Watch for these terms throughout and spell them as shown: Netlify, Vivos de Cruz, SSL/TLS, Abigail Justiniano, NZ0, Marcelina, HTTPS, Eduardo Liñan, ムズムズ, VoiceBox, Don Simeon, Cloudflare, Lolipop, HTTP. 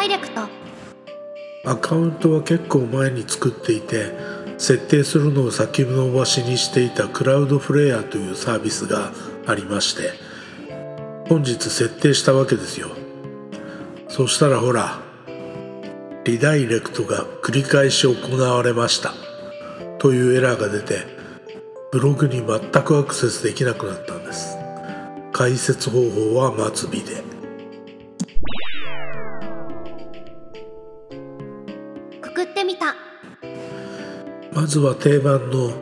ダイレクト。アカウントは結構前に作っていて、設定するのを先延ばしにしていたクラウドフレアというサービスがありまして、本日設定したわけですよ。そしたらほら、リダイレクトが繰り返し行われましたというエラーが出て、ブログに全くアクセスできなくなったんです。解説方法は末尾で。くくってみた。まずは定番の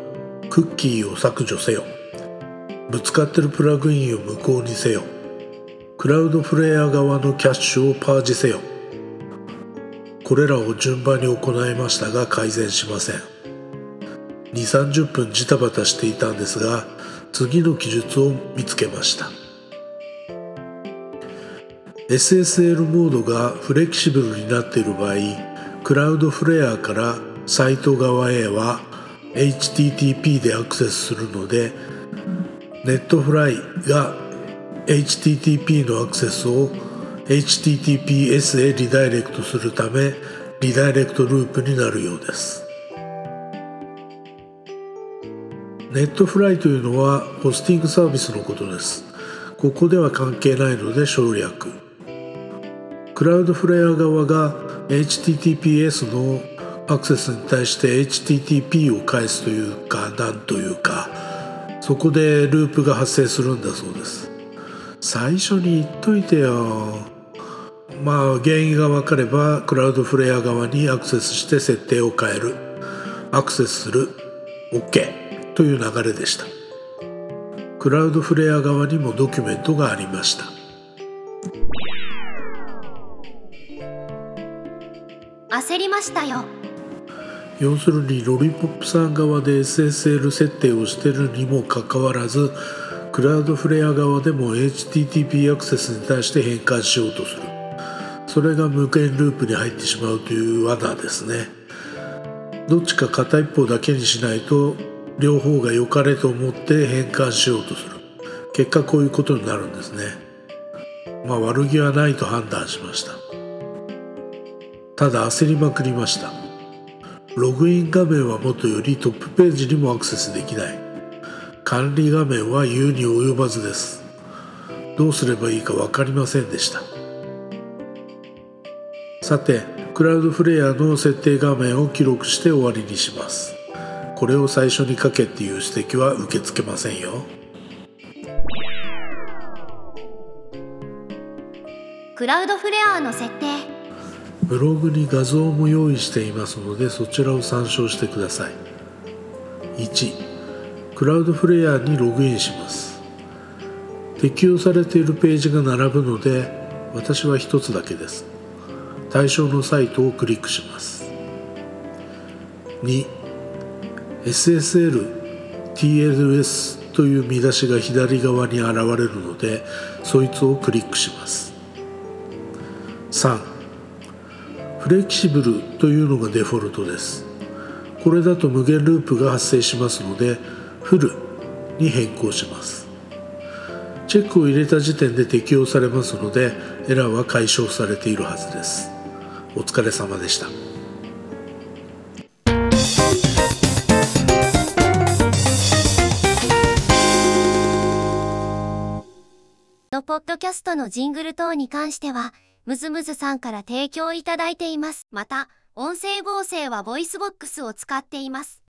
クッキーを削除せよ、ぶつかってるプラグインを無効にせよ、クラウドフレア側のキャッシュをパージせよ。これらを順番に行いましたが改善しません。2,30 分ジタバタしていたんですが、次の記述を見つけました。 SSL モードがフレキシブルになっている場合、クラウドフレアからサイト側へは HTTP でアクセスするので、ネットフライが HTTP のアクセスをHTTPS へリダイレクトするため、リダイレクトループになるようです。ネットフライというのはホスティングサービスのことです。ここでは関係ないので省略。クラウドフレア側が HTTPS のアクセスに対して HTTP を返すというか、なんというか、そこでループが発生するんだそうです。最初に言っといてよ。まあ原因が分かればクラウドフレア側にアクセスして設定を変える、アクセスする、 OK という流れでした。クラウドフレア側にもドキュメントがありました。焦りましたよ。要するにロリポップさん側で SSL 設定をしているにもかかわらず、クラウドフレア側でも HTTP アクセスに対して変換しようとする。それが無限ループに入ってしまうという罠ですね。どっちか片一方だけにしないと、両方が良かれと思って変換しようとする。結果こういうことになるんですね。まあ悪気はないと判断しました。ただ焦りまくりました。ログイン画面はもとよりトップページにもアクセスできない。管理画面は言うに及ばずです。どうすればいいか分かりませんでした。さて、クラウドフレアの設定画面を記録して終わりにします。これを最初に書けっていう指摘は受け付けませんよ。クラウドフレアの設定。ブログに画像も用意していますので、そちらを参照してください。1、クラウドフレアにログインします。適用されているページが並ぶので、私は一つだけです。対象のサイトをクリックします。2、 SSL TLS という見出しが左側に現れるので、そいつをクリックします。3、フレキシブルというのがデフォルトです。これだと無限ループが発生しますので、フルに変更します。チェックを入れた時点で適用されますので、エラーは解消されているはずです。お疲れ様でした。ポッドキャストのジングル等に関してはムズムズさんから提供いただいています。また音声合成はボイスボックスを使っています。